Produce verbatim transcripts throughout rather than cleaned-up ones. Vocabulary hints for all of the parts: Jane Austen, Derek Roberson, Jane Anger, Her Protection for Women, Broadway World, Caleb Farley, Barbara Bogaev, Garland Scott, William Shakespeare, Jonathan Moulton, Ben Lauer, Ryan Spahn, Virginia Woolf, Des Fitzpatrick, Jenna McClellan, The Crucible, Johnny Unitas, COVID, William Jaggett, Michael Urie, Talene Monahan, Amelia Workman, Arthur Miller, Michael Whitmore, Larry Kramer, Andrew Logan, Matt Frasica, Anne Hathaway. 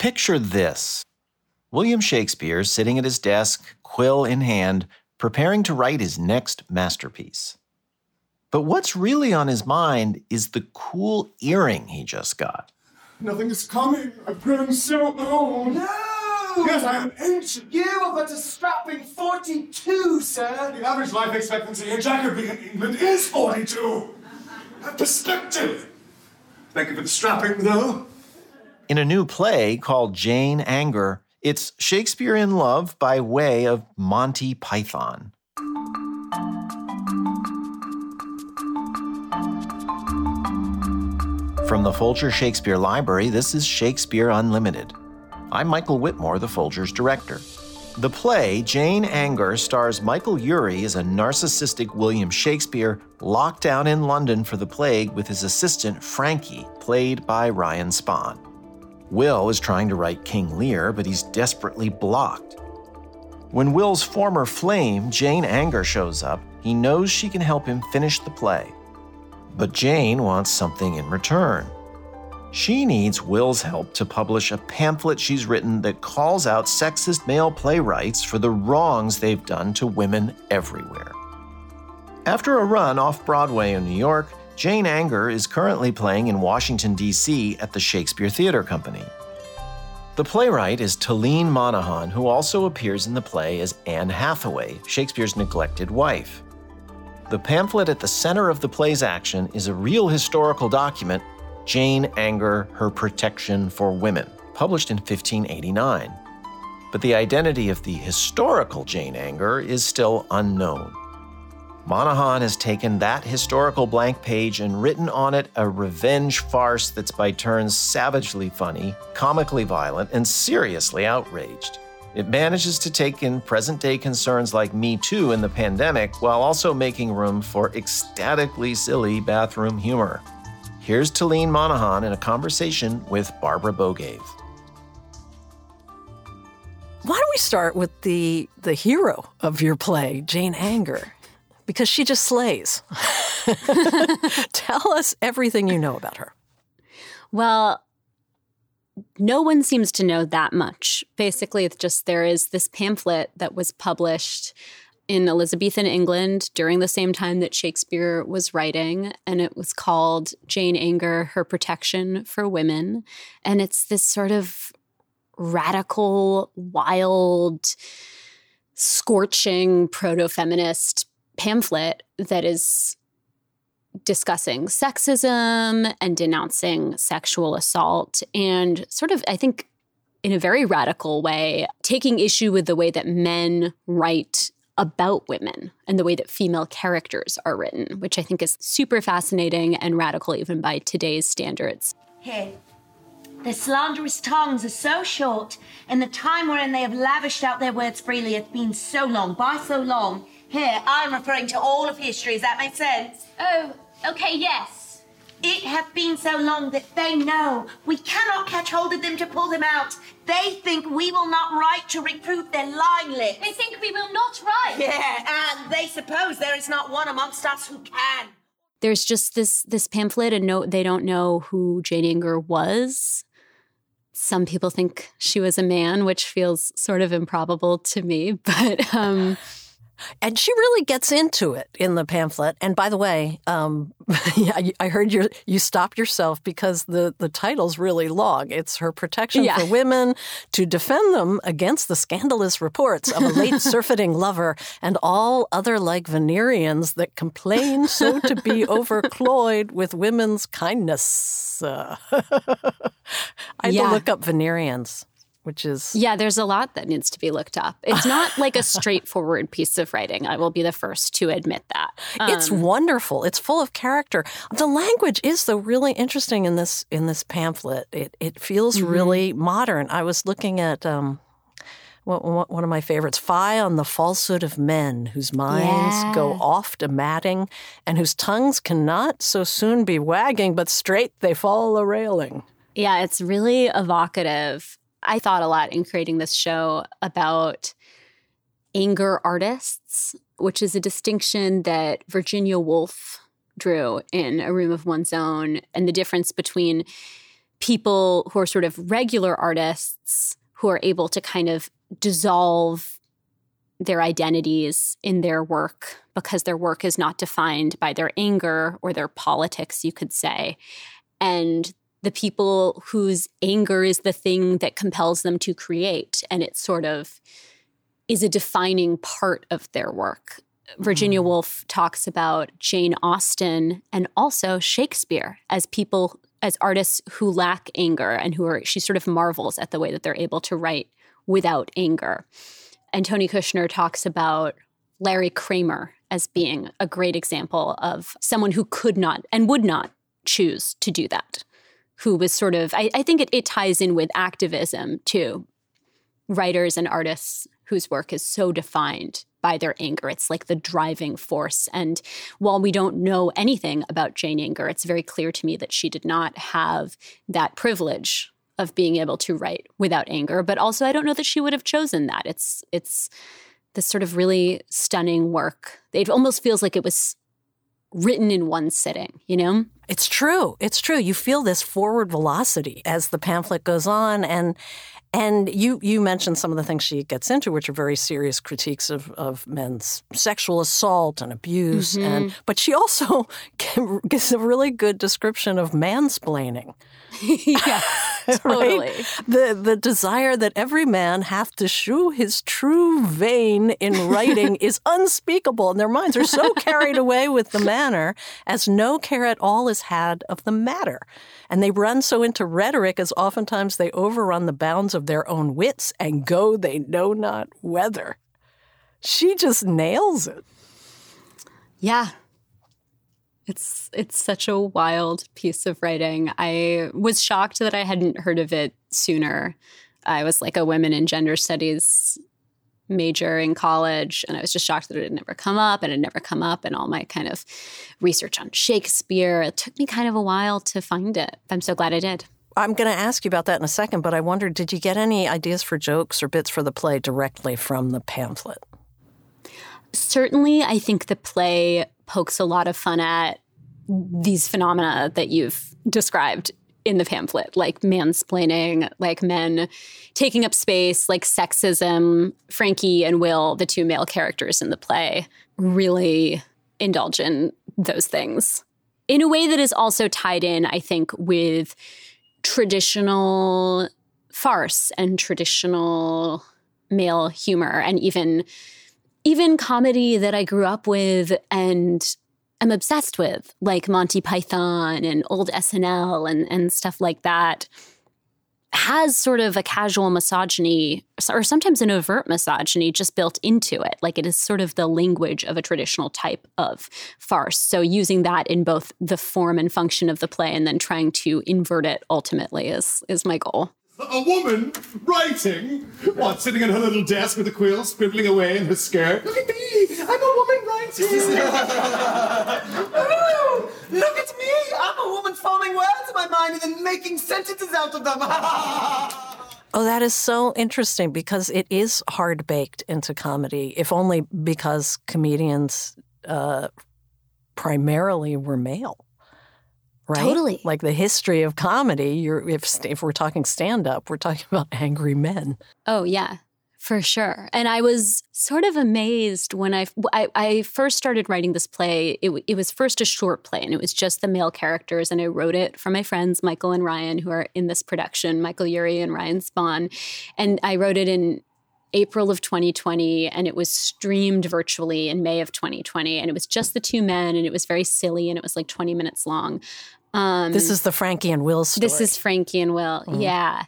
Picture this. William Shakespeare sitting at his desk, quill in hand, preparing to write his next masterpiece. But what's really on his mind is the cool earring he just got. Nothing is coming. I've grown so old. No! Yes, I am ancient. You are but a strapping forty-two, sir. The average life expectancy in Jacobi in England is forty-two. A perspective. Thank you for the strapping, though. In a new play called Jane Anger, it's Shakespeare in Love by way of Monty Python. From the Folger Shakespeare Library, this is Shakespeare Unlimited. I'm Michael Whitmore, the Folger's director. The play, Jane Anger, stars Michael Urie as a narcissistic William Shakespeare locked down in London for the plague with his assistant, Frankie, played by Ryan Spahn. Will is trying to write King Lear, but he's desperately blocked. When Will's former flame, Jane Anger, shows up, he knows she can help him finish the play. But Jane wants something in return. She needs Will's help to publish a pamphlet she's written that calls out sexist male playwrights for the wrongs they've done to women everywhere. After a run off Broadway in New York, Jane Anger is currently playing in Washington, D C at the Shakespeare Theatre Company. The playwright is Talene Monahan, who also appears in the play as Anne Hathaway, Shakespeare's neglected wife. The pamphlet at the center of the play's action is a real historical document, Jane Anger, Her Protection for Women, published in fifteen eighty-nine. But the identity of the historical Jane Anger is still unknown. Monahan has taken that historical blank page and written on it a revenge farce that's by turns savagely funny, comically violent, and seriously outraged. It manages to take in present-day concerns like Me Too and the pandemic while also making room for ecstatically silly bathroom humor. Here's Talene Monahan in a conversation with Barbara Bogaev. Why don't we start with the, the hero of your play, Jane Anger, because she just slays. Tell us everything you know about her. Well, no one seems to know that much. Basically, it's just there is this pamphlet that was published in Elizabethan England during the same time that Shakespeare was writing, and it was called Jane Anger, Her Protection for Women. And it's this sort of radical, wild, scorching proto-feminist pamphlet that is discussing sexism and denouncing sexual assault and sort of, I think, in a very radical way, taking issue with the way that men write about women and the way that female characters are written, which I think is super fascinating and radical even by today's standards. Here, their slanderous tongues are so short, and the time wherein they have lavished out their words freely hath been so long, by so long. Here, I'm referring to all of history. Does that make sense? Oh, okay, yes. It hath been so long that they know we cannot catch hold of them to pull them out. They think we will not write to reprove their lying lips. They think we will not write. Yeah, and they suppose there is not one amongst us who can. There's just this this pamphlet, and no, they don't know who Jane Anger was. Some people think she was a man, which feels sort of improbable to me, but... Um, And she really gets into it in the pamphlet. And by the way, um, yeah, I heard you you stopped yourself because the, the title's really long. It's Her Protection yeah. for Women, to defend them against the scandalous reports of a late surfeiting lover and all other like Venerians that complain so to be overcloyed with women's kindness. Uh, I had yeah. to look up Venerians. Which is... Yeah, there's a lot that needs to be looked up. It's not like a straightforward piece of writing. I will be the first to admit that. Um, it's wonderful. It's full of character. The language is, though, really interesting in this in this pamphlet. It it feels mm-hmm. really modern. I was looking at um, one of my favorites, Fie on the Falsehood of Men, whose minds yeah. go oft a-matting, and whose tongues cannot so soon be wagging, but straight they fall a-railing. Yeah, it's really evocative. I thought a lot in creating this show about anger artists, which is a distinction that Virginia Woolf drew in A Room of One's Own, and the difference between people who are sort of regular artists who are able to kind of dissolve their identities in their work because their work is not defined by their anger or their politics, you could say. And the people whose anger is the thing that compels them to create, and it sort of is a defining part of their work. Virginia Woolf talks about Jane Austen and also Shakespeare as people, as artists who lack anger and who are, she sort of marvels at the way that they're able to write without anger. And Tony Kushner talks about Larry Kramer as being a great example of someone who could not and would not choose to do that, who was sort of, I, I think it, it ties in with activism too. Writers and artists whose work is so defined by their anger. It's like the driving force. And while we don't know anything about Jane Anger, it's very clear to me that she did not have that privilege of being able to write without anger. But also, I don't know that she would have chosen that. It's it's this sort of really stunning work. It almost feels like it was written in one sitting, you know? It's true. It's true. You feel this forward velocity as the pamphlet goes on. And and you you mentioned some of the things she gets into, which are very serious critiques of, of men's sexual assault and abuse. Mm-hmm. And but she also gives a really good description of mansplaining. Yeah, totally. Right? The, the desire that every man have to shew his true vein in writing is unspeakable. And their minds are so carried away with the manner as no care at all is had of the matter. And they run so into rhetoric as oftentimes they overrun the bounds of their own wits and go they know not whither. She just nails it. Yeah. It's it's such a wild piece of writing. I was shocked that I hadn't heard of it sooner. I was like a women and gender studies major in college, and I was just shocked that it had never come up, and it had never come up, and all my kind of research on Shakespeare. It took me kind of a while to find it. I'm so glad I did. I'm going to ask you about that in a second, but I wondered, did you get any ideas for jokes or bits for the play directly from the pamphlet? Certainly, I think the play pokes a lot of fun at these phenomena that you've described in the pamphlet, like mansplaining, like men taking up space, like sexism. Frankie and Will, the two male characters in the play, really indulge in those things in a way that is also tied in, I think, with traditional farce and traditional male humor and even even comedy that I grew up with and I'm obsessed with, like Monty Python and old S N L and, and stuff like that, has sort of a casual misogyny or sometimes an overt misogyny just built into it. Like it is sort of the language of a traditional type of farce. So using that in both the form and function of the play and then trying to invert it ultimately is is my goal. A woman writing, what, sitting at her little desk with a quill, scribbling away in her skirt. Look at me, I'm a woman writing. Oh, look at me, I'm a woman forming words in my mind and then making sentences out of them. Oh, that is so interesting because it is hard-baked into comedy, if only because comedians uh, primarily were male. Right? Totally. Like the history of comedy, you're, if if we're talking stand-up, we're talking about angry men. Oh, yeah, for sure. And I was sort of amazed when I, I, I first started writing this play. It, it was first a short play, and it was just the male characters. And I wrote it for my friends, Michael and Ryan, who are in this production, Michael Urie and Ryan Spahn. And I wrote it in April of twenty twenty, and it was streamed virtually in May of twenty twenty. And it was just the two men, and it was very silly, and it was like twenty minutes long. Um, this is the Frankie and Will story. This is Frankie and Will, mm-hmm. Yeah.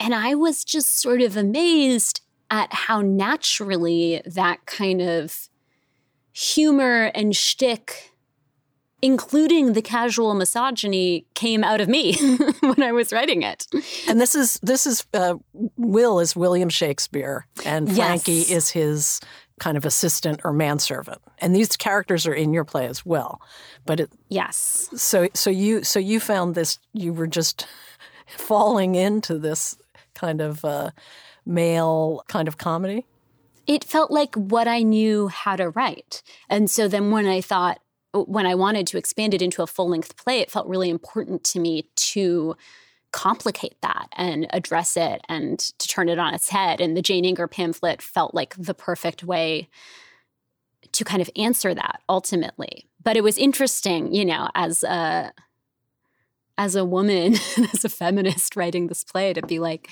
And I was just sort of amazed at how naturally that kind of humor and shtick, including the casual misogyny, came out of me when I was writing it. And this is, this is uh, Will is William Shakespeare, and Frankie yes. is his kind of assistant or manservant. And these characters are in your play as well. But it, yes. So so you so you found this, you were just falling into this kind of uh, male kind of comedy? It felt like what I knew how to write. And so then when I thought, when I wanted to expand it into a full-length play, it felt really important to me to complicate that and address it and to turn it on its head. And the Jane Anger pamphlet felt like the perfect way to kind of answer that ultimately. But it was interesting, you know, as a as a woman, as a feminist writing this play, to be like,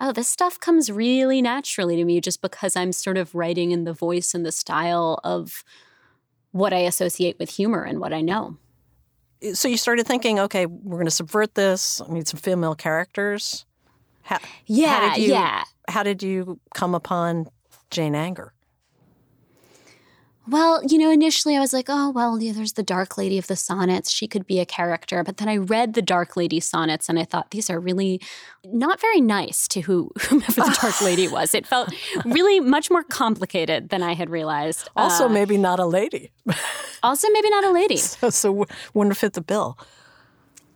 oh, this stuff comes really naturally to me just because I'm sort of writing in the voice and the style of what I associate with humor and what I know. So you started thinking, okay, we're going to subvert this. I need some female characters. How, yeah, how did you, yeah. How did you come upon Jane Anger? Well, you know, initially I was like, oh, well, yeah, there's the Dark Lady of the Sonnets. She could be a character. But then I read the Dark Lady sonnets and I thought these are really not very nice to who, whomever the Dark Lady was. It felt really much more complicated than I had realized. Also, uh, maybe not a lady. also, maybe not a lady. So, so wouldn't fit the bill.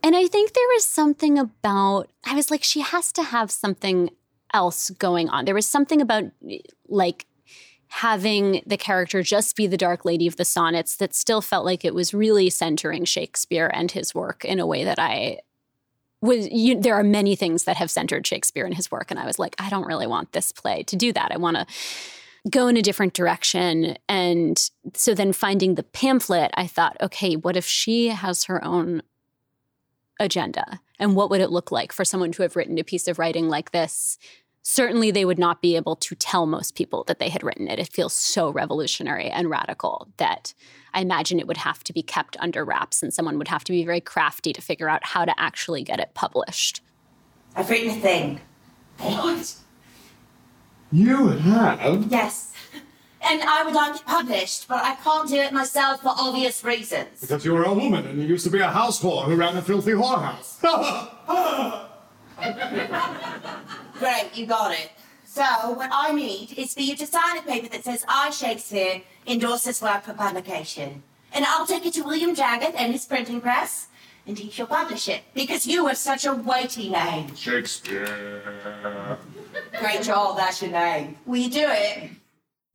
And I think there was something about, I was like, she has to have something else going on. There was something about, like, having the character just be the Dark Lady of the Sonnets that still felt like it was really centering Shakespeare and his work in a way that I was, you, there are many things that have centered Shakespeare and his work. And I was like, I don't really want this play to do that. I want to go in a different direction. And so then finding the pamphlet, I thought, okay, what if she has her own agenda? And what would it look like for someone to have written a piece of writing like this? Certainly, they would not be able to tell most people that they had written it. It feels so revolutionary and radical that I imagine it would have to be kept under wraps and someone would have to be very crafty to figure out how to actually get it published. I've written a thing. What? You have? Yes. And I would like it published, but I can't do it myself for obvious reasons. Because you're a woman and you used to be a house whore who ran a filthy whorehouse. Great, you got it. So, what I need is for you to sign a paper that says I, Shakespeare, endorse this work for publication. And I'll take it to William Jaggett and his printing press, and he shall publish it, because you have such a weighty name. Shakespeare. Great job, that's your name. Will you do it?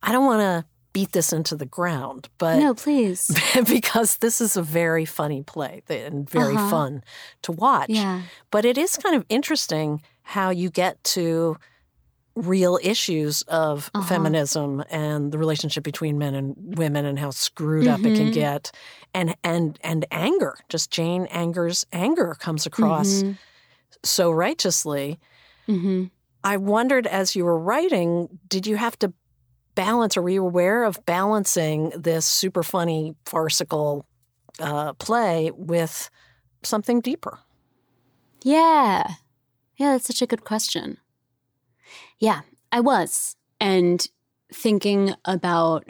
I don't want to beat this into the ground, but... No, please. Because this is a very funny play and very uh-huh. fun to watch. Yeah. But it is kind of interesting how you get to real issues of uh-huh. feminism and the relationship between men and women and how screwed mm-hmm. up it can get. And, and, and anger, just Jane Anger's anger comes across mm-hmm. so righteously. Mm-hmm. I wondered, as you were writing, did you have to balance, or were you aware of balancing this super funny, farcical uh, play with something deeper? Yeah. Yeah, that's such a good question. Yeah, I was. And thinking about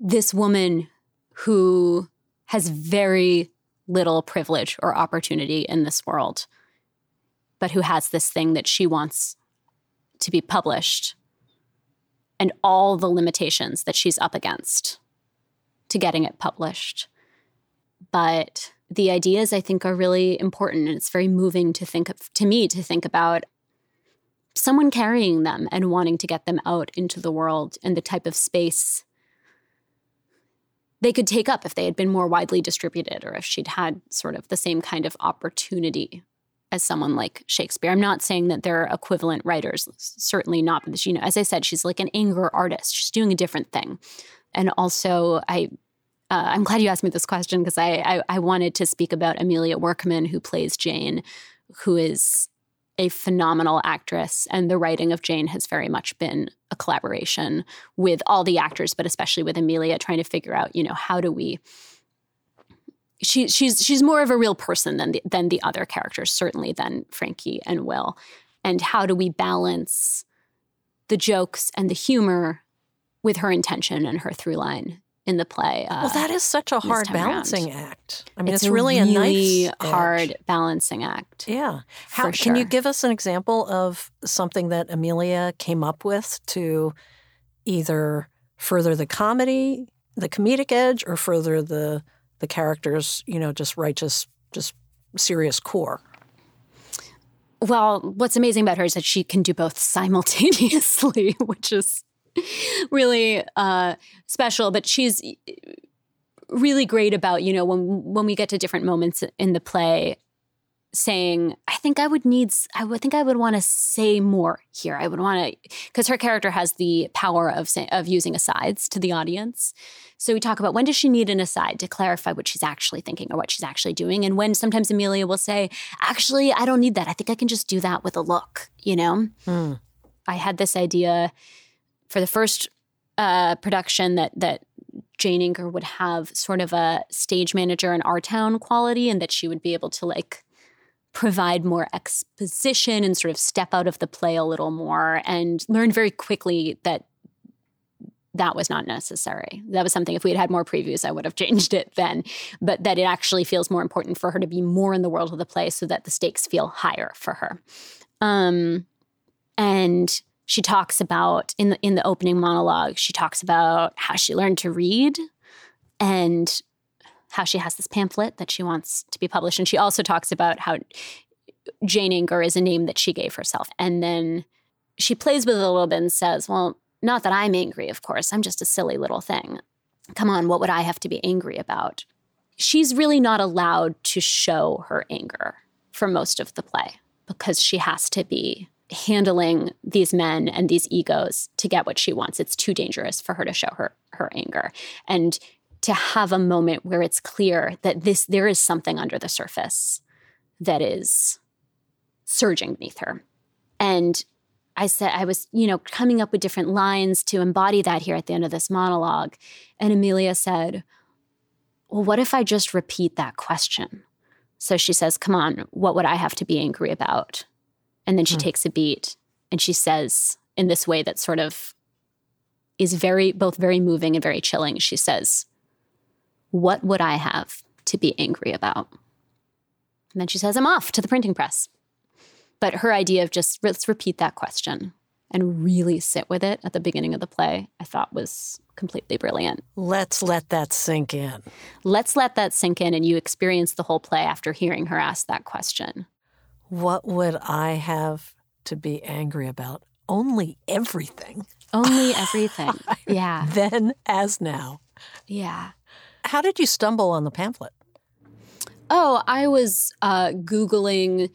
this woman who has very little privilege or opportunity in this world, but who has this thing that she wants to be published, and all the limitations that she's up against to getting it published. But the ideas, I think, are really important, and it's very moving to think of, to me to think about someone carrying them and wanting to get them out into the world and the type of space they could take up if they had been more widely distributed or if she'd had sort of the same kind of opportunity as someone like Shakespeare. I'm not saying that they're equivalent writers, certainly not. But, you know, as I said, she's like an anger artist. She's doing a different thing. And also, I, uh, I'm glad you asked me this question because I, I, I wanted to speak about Amelia Workman, who plays Jane, who is a phenomenal actress. And the writing of Jane has very much been a collaboration with all the actors, but especially with Amelia, trying to figure out, you know, how do we... She, she's she's more of a real person than the, than the other characters, certainly than Frankie and Will. And how do we balance the jokes and the humor with her intention and her through line in the play? Uh, well, that is such a hard balancing around. act. I mean, it's, it's really a really nice hard edge. balancing act. Yeah. How, sure. Can you give us an example of something that Amelia came up with to either further the comedy, the comedic edge, or further the... the character's, you know, just righteous, just serious core? Well, what's amazing about her is that she can do both simultaneously, which is really uh, special. But she's really great about, you know, when when we get to different moments in the play, saying, I think I would need, I would think I would want to say more here. I would want to, because her character has the power of say, of using asides to the audience. So we talk about when does she need an aside to clarify what she's actually thinking or what she's actually doing. And when sometimes Amelia will say, actually, I don't need that. I think I can just do that with a look, you know? Mm. I had this idea for the first uh, production that that Jane Anger would have sort of a stage manager in our town quality, and that she would be able to like provide more exposition and sort of step out of the play a little more, and learned very quickly that that was not necessary. That was something, if we had had more previews, I would have changed it then, but that it actually feels more important for her to be more in the world of the play so that the stakes feel higher for her. Um, and she talks about, in the, in the opening monologue, she talks about how she learned to read and how she has this pamphlet that she wants to be published. And she also talks about how Jane Anger is a name that she gave herself. And then she plays with it a little bit and says, well, not that I'm angry, of course. I'm just a silly little thing. Come on, what would I have to be angry about? She's really not allowed to show her anger for most of the play because she has to be handling these men and these egos to get what she wants. It's too dangerous for her to show her, her anger. And to have a moment where it's clear that this there is something under the surface that is surging beneath her. And I said, I was, you know, coming up with different lines to embody that here at the end of this monologue. And Amelia said, well, what if I just repeat that question? So she says, come on, what would I have to be angry about? And then she mm. takes a beat and she says, in this way that sort of is very, both very moving and very chilling, she says, what would I have to be angry about? And then she says, I'm off to the printing press. But her idea of just, let's repeat that question and really sit with it at the beginning of the play, I thought was completely brilliant. Let's let that sink in. Let's let that sink in, and you experience the whole play after hearing her ask that question. What would I have to be angry about? Only everything. Only everything, yeah. Then as now. Yeah. How did you stumble on the pamphlet? Oh, I was uh, Googling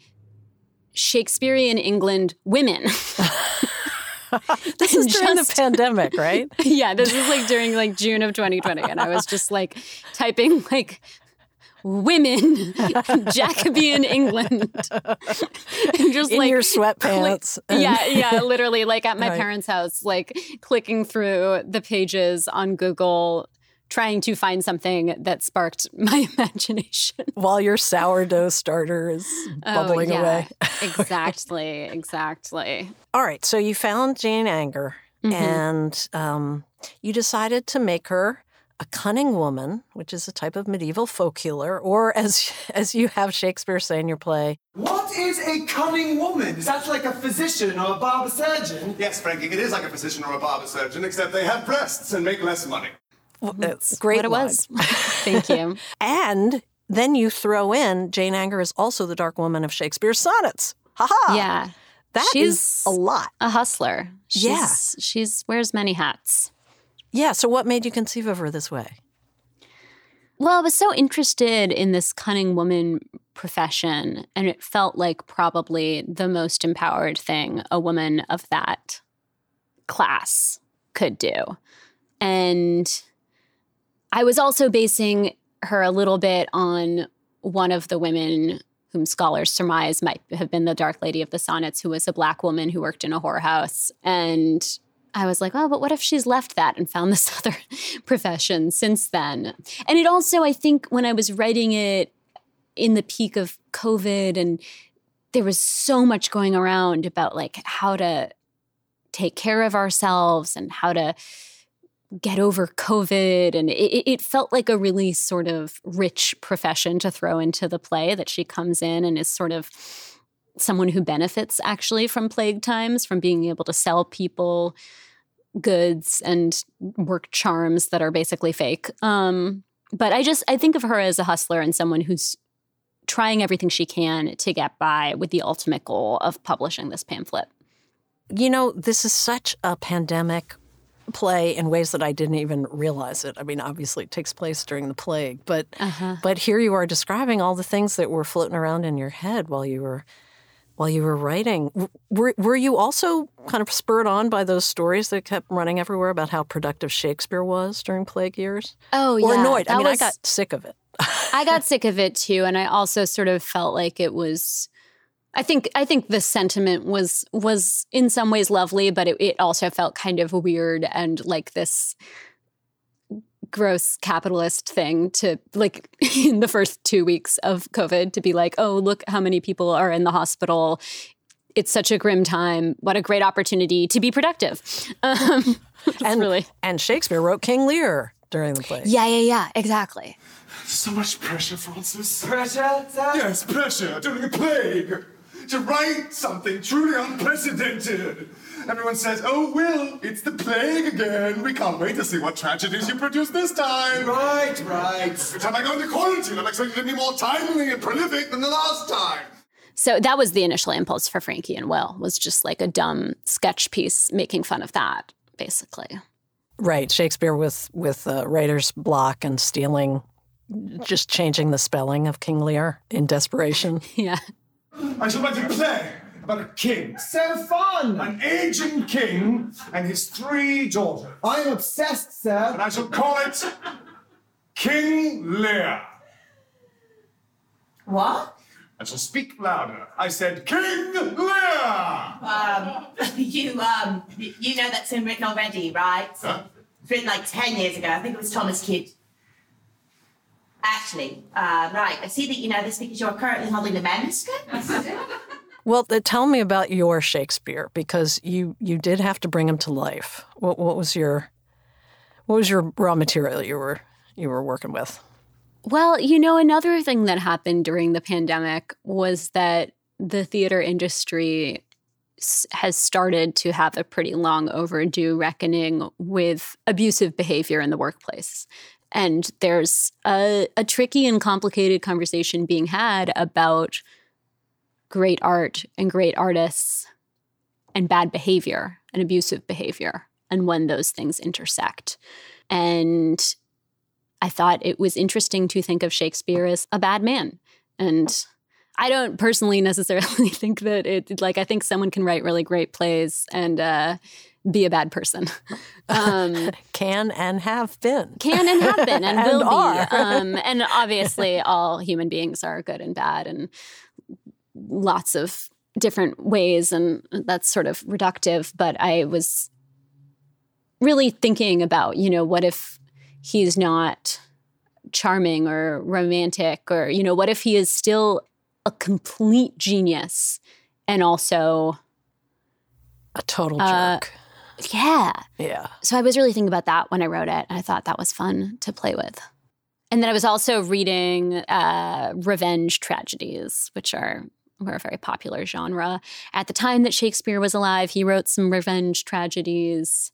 Shakespearean England women. This is during just, the pandemic, right? Yeah, this is like during like June of twenty twenty. And I was just like typing like... women, Jacobean England. Just in like, your sweatpants. Click, yeah, yeah, literally, like at my right. parents' house, like clicking through the pages on Google, trying to find something that sparked my imagination. While your sourdough starter is bubbling oh, yeah. away. Exactly, exactly. All right, so you found Jane Anger, mm-hmm. and um, you decided to make her a cunning woman, which is a type of medieval folk healer, or as as you have Shakespeare say in your play, what is a cunning woman? Is that like a physician or a barber surgeon? Yes, Frankie, it is like a physician or a barber surgeon, except they have breasts and make less money. Well, that's great. What it was. Thank you. And then you throw in Jane Anger is also the dark woman of Shakespeare's sonnets. Ha ha. Yeah. That she's is a lot. A hustler. She's, yeah. She's wears many hats. Yeah, so what made you conceive of her this way? Well, I was so interested in this cunning woman profession, and it felt like probably the most empowered thing a woman of that class could do. And I was also basing her a little bit on one of the women whom scholars surmise might have been the Dark Lady of the Sonnets, who was a Black woman who worked in a whorehouse. And I was like, oh, but what if she's left that and found this other profession since then? And it also, I think, when I was writing it in the peak of COVID, and there was so much going around about like how to take care of ourselves and how to get over COVID. And it, it felt like a really sort of rich profession to throw into the play, that she comes in and is sort of someone who benefits actually from plague times, from being able to sell people goods and work charms that are basically fake. Um, but I just, I think of her as a hustler and someone who's trying everything she can to get by with the ultimate goal of publishing this pamphlet. You know, this is such a pandemic play in ways that I didn't even realize it. I mean, obviously it takes place during the plague, but uh-huh. but here you are describing all the things that were floating around in your head while you were while you were writing. Were were you also kind of spurred on by those stories that kept running everywhere about how productive Shakespeare was during plague years? Oh, yeah. Or annoyed? That I mean, was... I got sick of it. I got sick of it, too, and I also sort of felt like it was... I think I think the sentiment was was in some ways lovely, but it, it also felt kind of weird and like this gross capitalist thing to, like, in the first two weeks of COVID to be like, oh, look how many people are in the hospital. It's such a grim time. What a great opportunity to be productive. Um, and, really... and Shakespeare wrote King Lear during the play. Yeah, yeah, yeah, exactly. So much pressure, Francis. Pressure, sir? Yes, pressure during a plague. To write something truly unprecedented. Everyone says, oh, Will, it's the plague again. We can't wait to see what tragedies you produce this time. Right, right. Every time I go into quarantine, I'm expected to be more timely and prolific than the last time. So that was the initial impulse for Frankie and Will, was just like a dumb sketch piece making fun of that, basically. Right, Shakespeare with, with uh, writer's block and stealing, just changing the spelling of King Lear in desperation. Yeah. I shall write a play about a king. So fun! An aging king and his three daughters. I am obsessed, sir. And I shall call it King Lear. What? I shall speak louder. I said, King Lear! Um, you, um, you know that's been written already, right? Huh? It's written like ten years ago. I think it was Thomas Kidd. Actually, uh, right, I see that you know this because you're currently holding the manuscript. Well, tell me about your Shakespeare, because you, you did have to bring him to life. What what was your what was your raw material you were you were working with? Well, you know, another thing that happened during the pandemic was that the theater industry has started to have a pretty long overdue reckoning with abusive behavior in the workplace. And there's a, a tricky and complicated conversation being had about great art and great artists and bad behavior and abusive behavior and when those things intersect. And I thought it was interesting to think of Shakespeare as a bad man. And I don't personally necessarily think that it, like, I think someone can write really great plays and, uh, be a bad person. Um, can and have been. Can and have been and, and will are. be. Um, and obviously all human beings are good and bad and lots of different ways, and that's sort of reductive. But I was really thinking about, you know, what if he's not charming or romantic, or, you know, what if he is still a complete genius and also... a total uh, jerk. Yeah. Yeah. So I was really thinking about that when I wrote it, and I thought that was fun to play with. And then I was also reading uh, revenge tragedies, which are were a very popular genre. At the time that Shakespeare was alive, he wrote some revenge tragedies,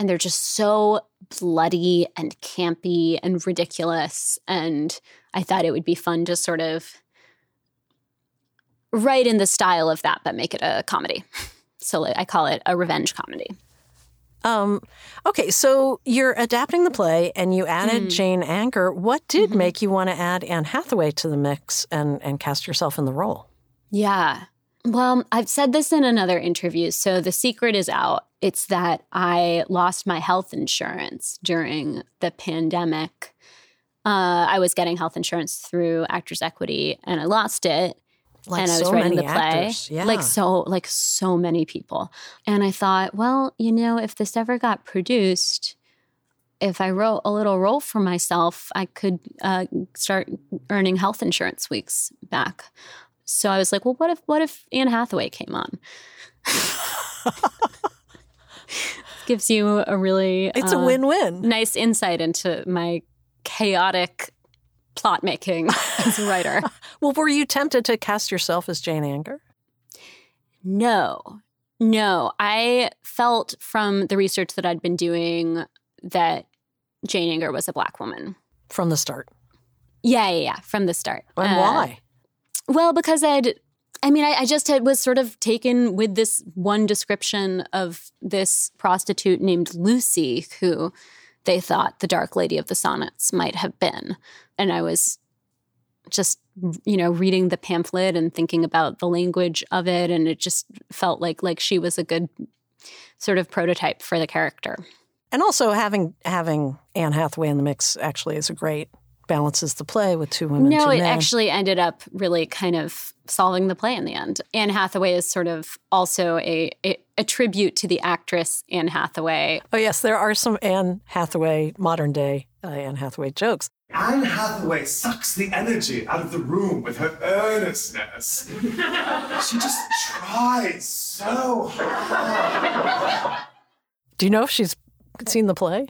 and they're just so bloody and campy and ridiculous. And I thought it would be fun to sort of write in the style of that, but make it a comedy. So I call it a revenge comedy. Um, okay, so you're adapting the play and you added mm. Jane Anger. What did mm-hmm. make you want to add Anne Hathaway to the mix and, and cast yourself in the role? Yeah. Well, I've said this in another interview, so the secret is out. It's that I lost my health insurance during the pandemic. Uh, I was getting health insurance through Actors Equity, and I lost it. Like and I was so writing the play, yeah. like so, like so many people. And I thought, well, you know, if this ever got produced, if I wrote a little role for myself, I could uh, start earning health insurance weeks back. So I was like, well, what if, what if Anne Hathaway came on? Gives you a really it's uh, a win-win, nice insight into my chaotic plot making as a writer. Well, were you tempted to cast yourself as Jane Anger? No, no. I felt from the research that I'd been doing that Jane Anger was a Black woman. From the start? Yeah, yeah, yeah, from the start. And uh, why? Well, because I'd I mean, I, I just had, was sort of taken with this one description of this prostitute named Lucy, who they thought the Dark Lady of the Sonnets might have been. And I was just, you know, reading the pamphlet and thinking about the language of it. And it just felt like like she was a good sort of prototype for the character. And also having having Anne Hathaway in the mix actually is a great, balances the play with two women, no, two men. No, it actually ended up really kind of solving the play in the end. Anne Hathaway is sort of also a, a, a tribute to the actress Anne Hathaway. Oh, yes, there are some Anne Hathaway, modern day uh, Anne Hathaway jokes. Anne Hathaway sucks the energy out of the room with her earnestness. She just tries so hard. Do you know if she's seen the play?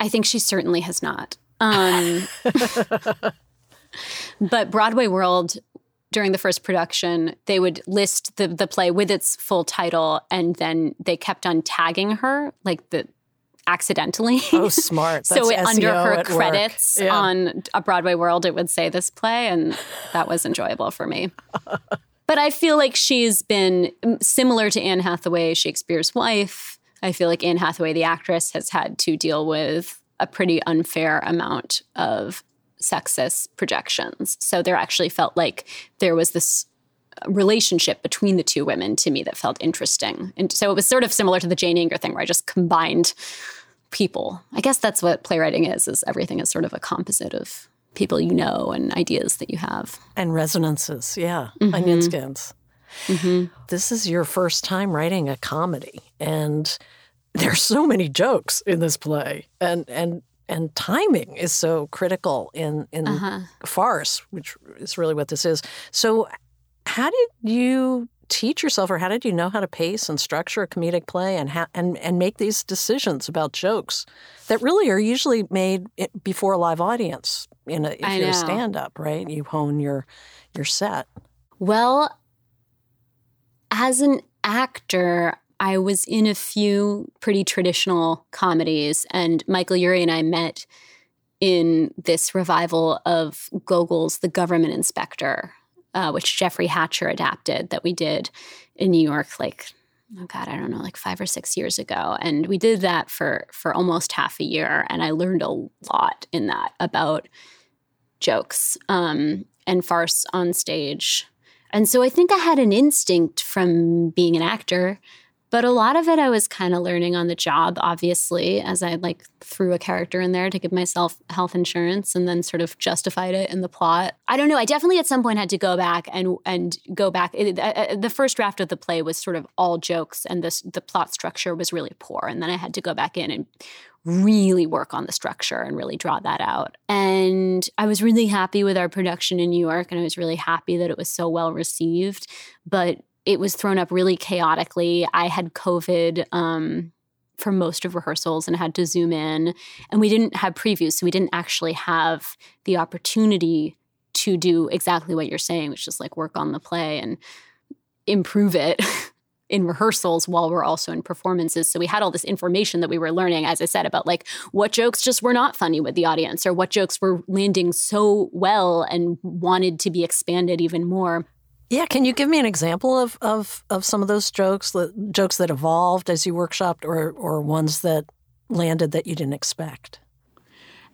I think she certainly has not. Um, but Broadway World, during the first production, they would list the, the play with its full title, and then they kept on tagging her, like the... accidentally. Oh, smart. That's so it, under her credits yeah. on a Broadway World, it would say this play, and that was enjoyable for me. But I feel like she's been similar to Anne Hathaway, Shakespeare's wife. I feel like Anne Hathaway, the actress, has had to deal with a pretty unfair amount of sexist projections. So there actually felt like there was this relationship between the two women to me that felt interesting. And so it was sort of similar to the Jane Anger thing where I just combined people. I guess that's what playwriting is, is everything is sort of a composite of people you know and ideas that you have. And resonances, yeah, mm-hmm. onion skins. Mm-hmm. This is your first time writing a comedy, and there's so many jokes in this play, and and And timing is so critical in, in uh-huh. farce, which is really what this is. So how did you teach yourself, or how did you know how to pace and structure a comedic play and ha- and, and make these decisions about jokes that really are usually made before a live audience in a, if I you're know. a stand-up, right? You hone your your set. Well, as an actor, I was in a few pretty traditional comedies, and Michael Urie and I met in this revival of Gogol's The Government Inspector, Uh, which Jeffrey Hatcher adapted, that we did in New York like, oh God, I don't know, like five or six years ago. And we did that for for almost half a year. And I learned a lot in that about jokes um, and farce on stage. And so I think I had an instinct from being an actor, but a lot of it I was kind of learning on the job, obviously, as I like threw a character in there to give myself health insurance and then sort of justified it in the plot. I don't know. I definitely at some point had to go back and and go back. It, uh, the first draft of the play was sort of all jokes, and this, the plot structure was really poor. And then I had to go back in and really work on the structure and really draw that out. And I was really happy with our production in New York, and I was really happy that it was so well received. But it was thrown up really chaotically. I had COVID um, for most of rehearsals and had to Zoom in. And we didn't have previews, so we didn't actually have the opportunity to do exactly what you're saying, which is like work on the play and improve it in rehearsals while we're also in performances. So we had all this information that we were learning, as I said, about like what jokes just were not funny with the audience or what jokes were landing so well and wanted to be expanded even more. Yeah, can you give me an example of, of, of some of those jokes, jokes that evolved as you workshopped or, or ones that landed that you didn't expect?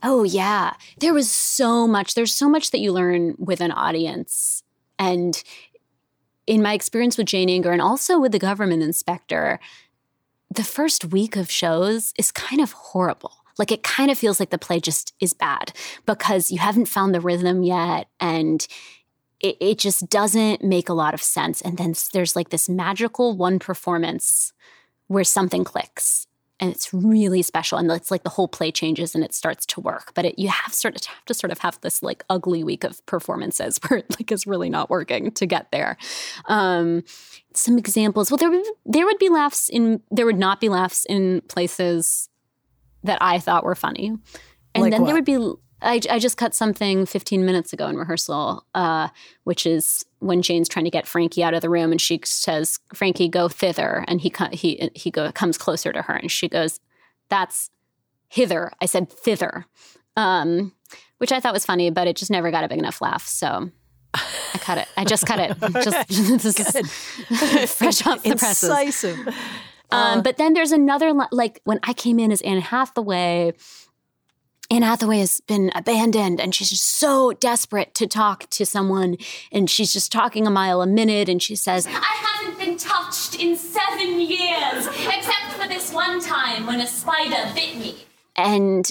Oh, yeah. There was so much. There's so much that you learn with an audience. And in my experience with Jane Anger and also with The Government Inspector, the first week of shows is kind of horrible. Like, it kind of feels like the play just is bad because you haven't found the rhythm yet, and It, it just doesn't make a lot of sense. And then there's like this magical one performance where something clicks and it's really special. And it's like the whole play changes and it starts to work. But it, you have, sort of, have to sort of have this like ugly week of performances where it like is really not working to get there. Um, some examples. Well, there would, there would be laughs in, there would not be laughs in places that I thought were funny. And like then what? There would be... I, I just cut something fifteen minutes ago in rehearsal, uh, which is when Jane's trying to get Frankie out of the room, and she says, "Frankie, go thither," and he he he go, comes closer to her, and she goes, "That's hither. I said thither," um, which I thought was funny, but it just never got a big enough laugh. So I cut it. I just cut it. Just this is fresh off the presses. Incisive. Um, uh, but then there's another, like when I came in as Anne Hathaway, Anne Hathaway has been abandoned and she's just so desperate to talk to someone and she's just talking a mile a minute and she says, I haven't been touched in seven years except for this one time when a spider bit me. And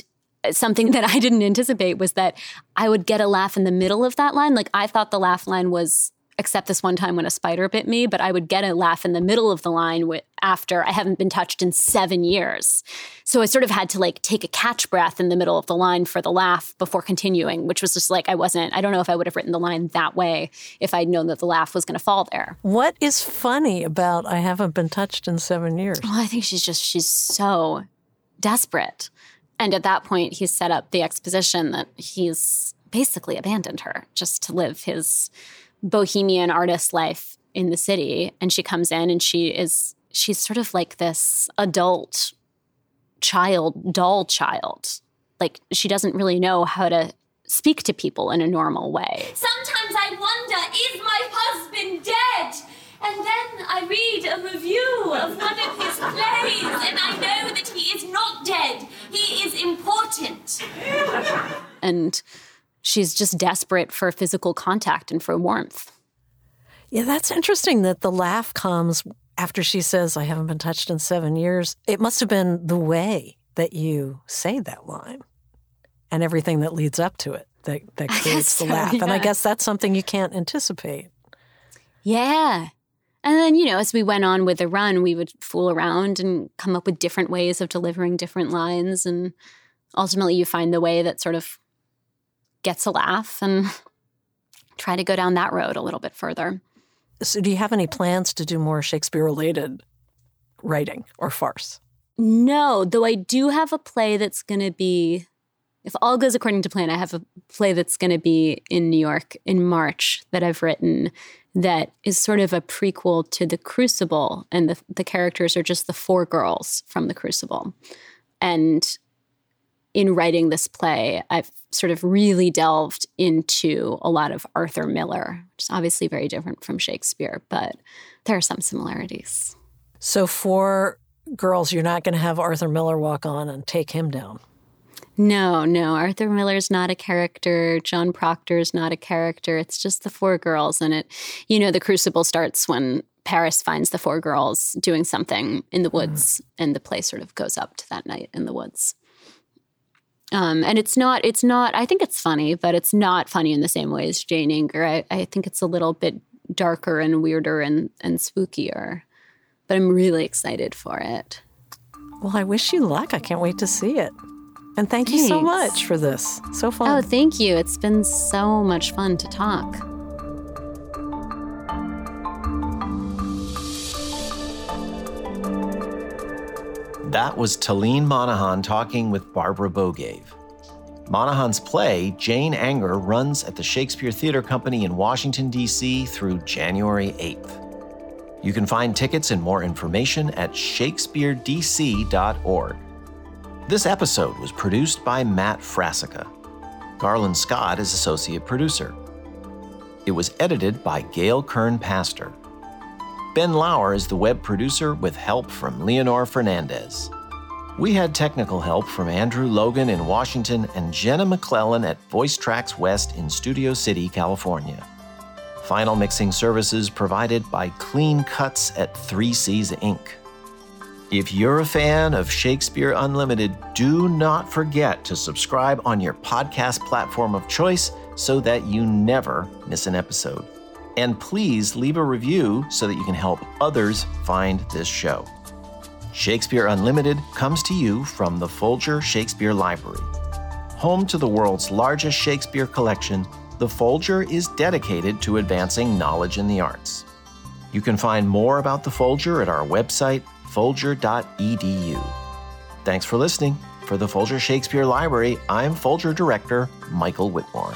something that I didn't anticipate was that I would get a laugh in the middle of that line. Like I thought the laugh line was, except this one time when a spider bit me, but I would get a laugh in the middle of the line with, after I haven't been touched in seven years. So I sort of had to like take a catch breath in the middle of the line for the laugh before continuing, which was just like I wasn't, I don't know if I would have written the line that way if I'd known that the laugh was going to fall there. What is funny about I haven't been touched in seven years? Well, I think she's just, she's so desperate. And at that point, he's set up the exposition that he's basically abandoned her just to live his bohemian artist life in the city. And she comes in and she is, she's sort of like this adult child, doll child. Like she doesn't really know how to speak to people in a normal way. Sometimes I wonder, is my husband dead? And then I read a review of one of his plays and I know that he is not dead. He is important. And she's just desperate for physical contact and for warmth. Yeah, that's interesting that the laugh comes after she says, I haven't been touched in seven years. It must have been the way that you say that line and everything that leads up to it that, that creates the so, laugh. Yeah. And I guess that's something you can't anticipate. Yeah. And then, you know, as we went on with the run, we would fool around and come up with different ways of delivering different lines. And ultimately, you find the way that sort of gets a laugh and try to go down that road a little bit further. So do you have any plans to do more Shakespeare-related writing or farce? No, though I do have a play that's going to be, if all goes according to plan, I have a play that's going to be in New York in March that I've written that is sort of a prequel to The Crucible. And the, the characters are just the four girls from The Crucible. And in writing this play, I've sort of really delved into a lot of Arthur Miller, which is obviously very different from Shakespeare, but there are some similarities. So for girls, you're not going to have Arthur Miller walk on and take him down? No, no. Arthur Miller's not a character. John Proctor's not a character. It's just the four girls. And it, you know, The Crucible starts when Paris finds the four girls doing something in the woods, mm. and the play sort of goes up to that night in the woods. Um, and it's not, it's not, I think it's funny, but it's not funny in the same way as Jane Anger. I, I think it's a little bit darker and weirder and, and spookier, but I'm really excited for it. Well, I wish you luck. I can't wait to see it. And thank Thanks. you so much for this. So fun. Oh, thank you. It's been so much fun to talk. That was Talene Monahan talking with Barbara Bogaev. Monahan's play, Jane Anger, runs at the Shakespeare Theatre Company in Washington, D C through January eighth. You can find tickets and more information at shakespeare d c dot org. This episode was produced by Matt Frasica. Garland Scott is associate producer. It was edited by Gail Kern-Pastor. Ben Lauer is the web producer with help from Leonor Fernandez. We had technical help from Andrew Logan in Washington and Jenna McClellan at Voice Tracks West in Studio City, California. Final mixing services provided by Clean Cuts at three C's Incorporated. If you're a fan of Shakespeare Unlimited, do not forget to subscribe on your podcast platform of choice so that you never miss an episode. And please leave a review so that you can help others find this show. Shakespeare Unlimited comes to you from the Folger Shakespeare Library. Home to the world's largest Shakespeare collection, the Folger is dedicated to advancing knowledge in the arts. You can find more about the Folger at our website, folger dot e d u. Thanks for listening. For the Folger Shakespeare Library, I'm Folger Director Michael Whitmore.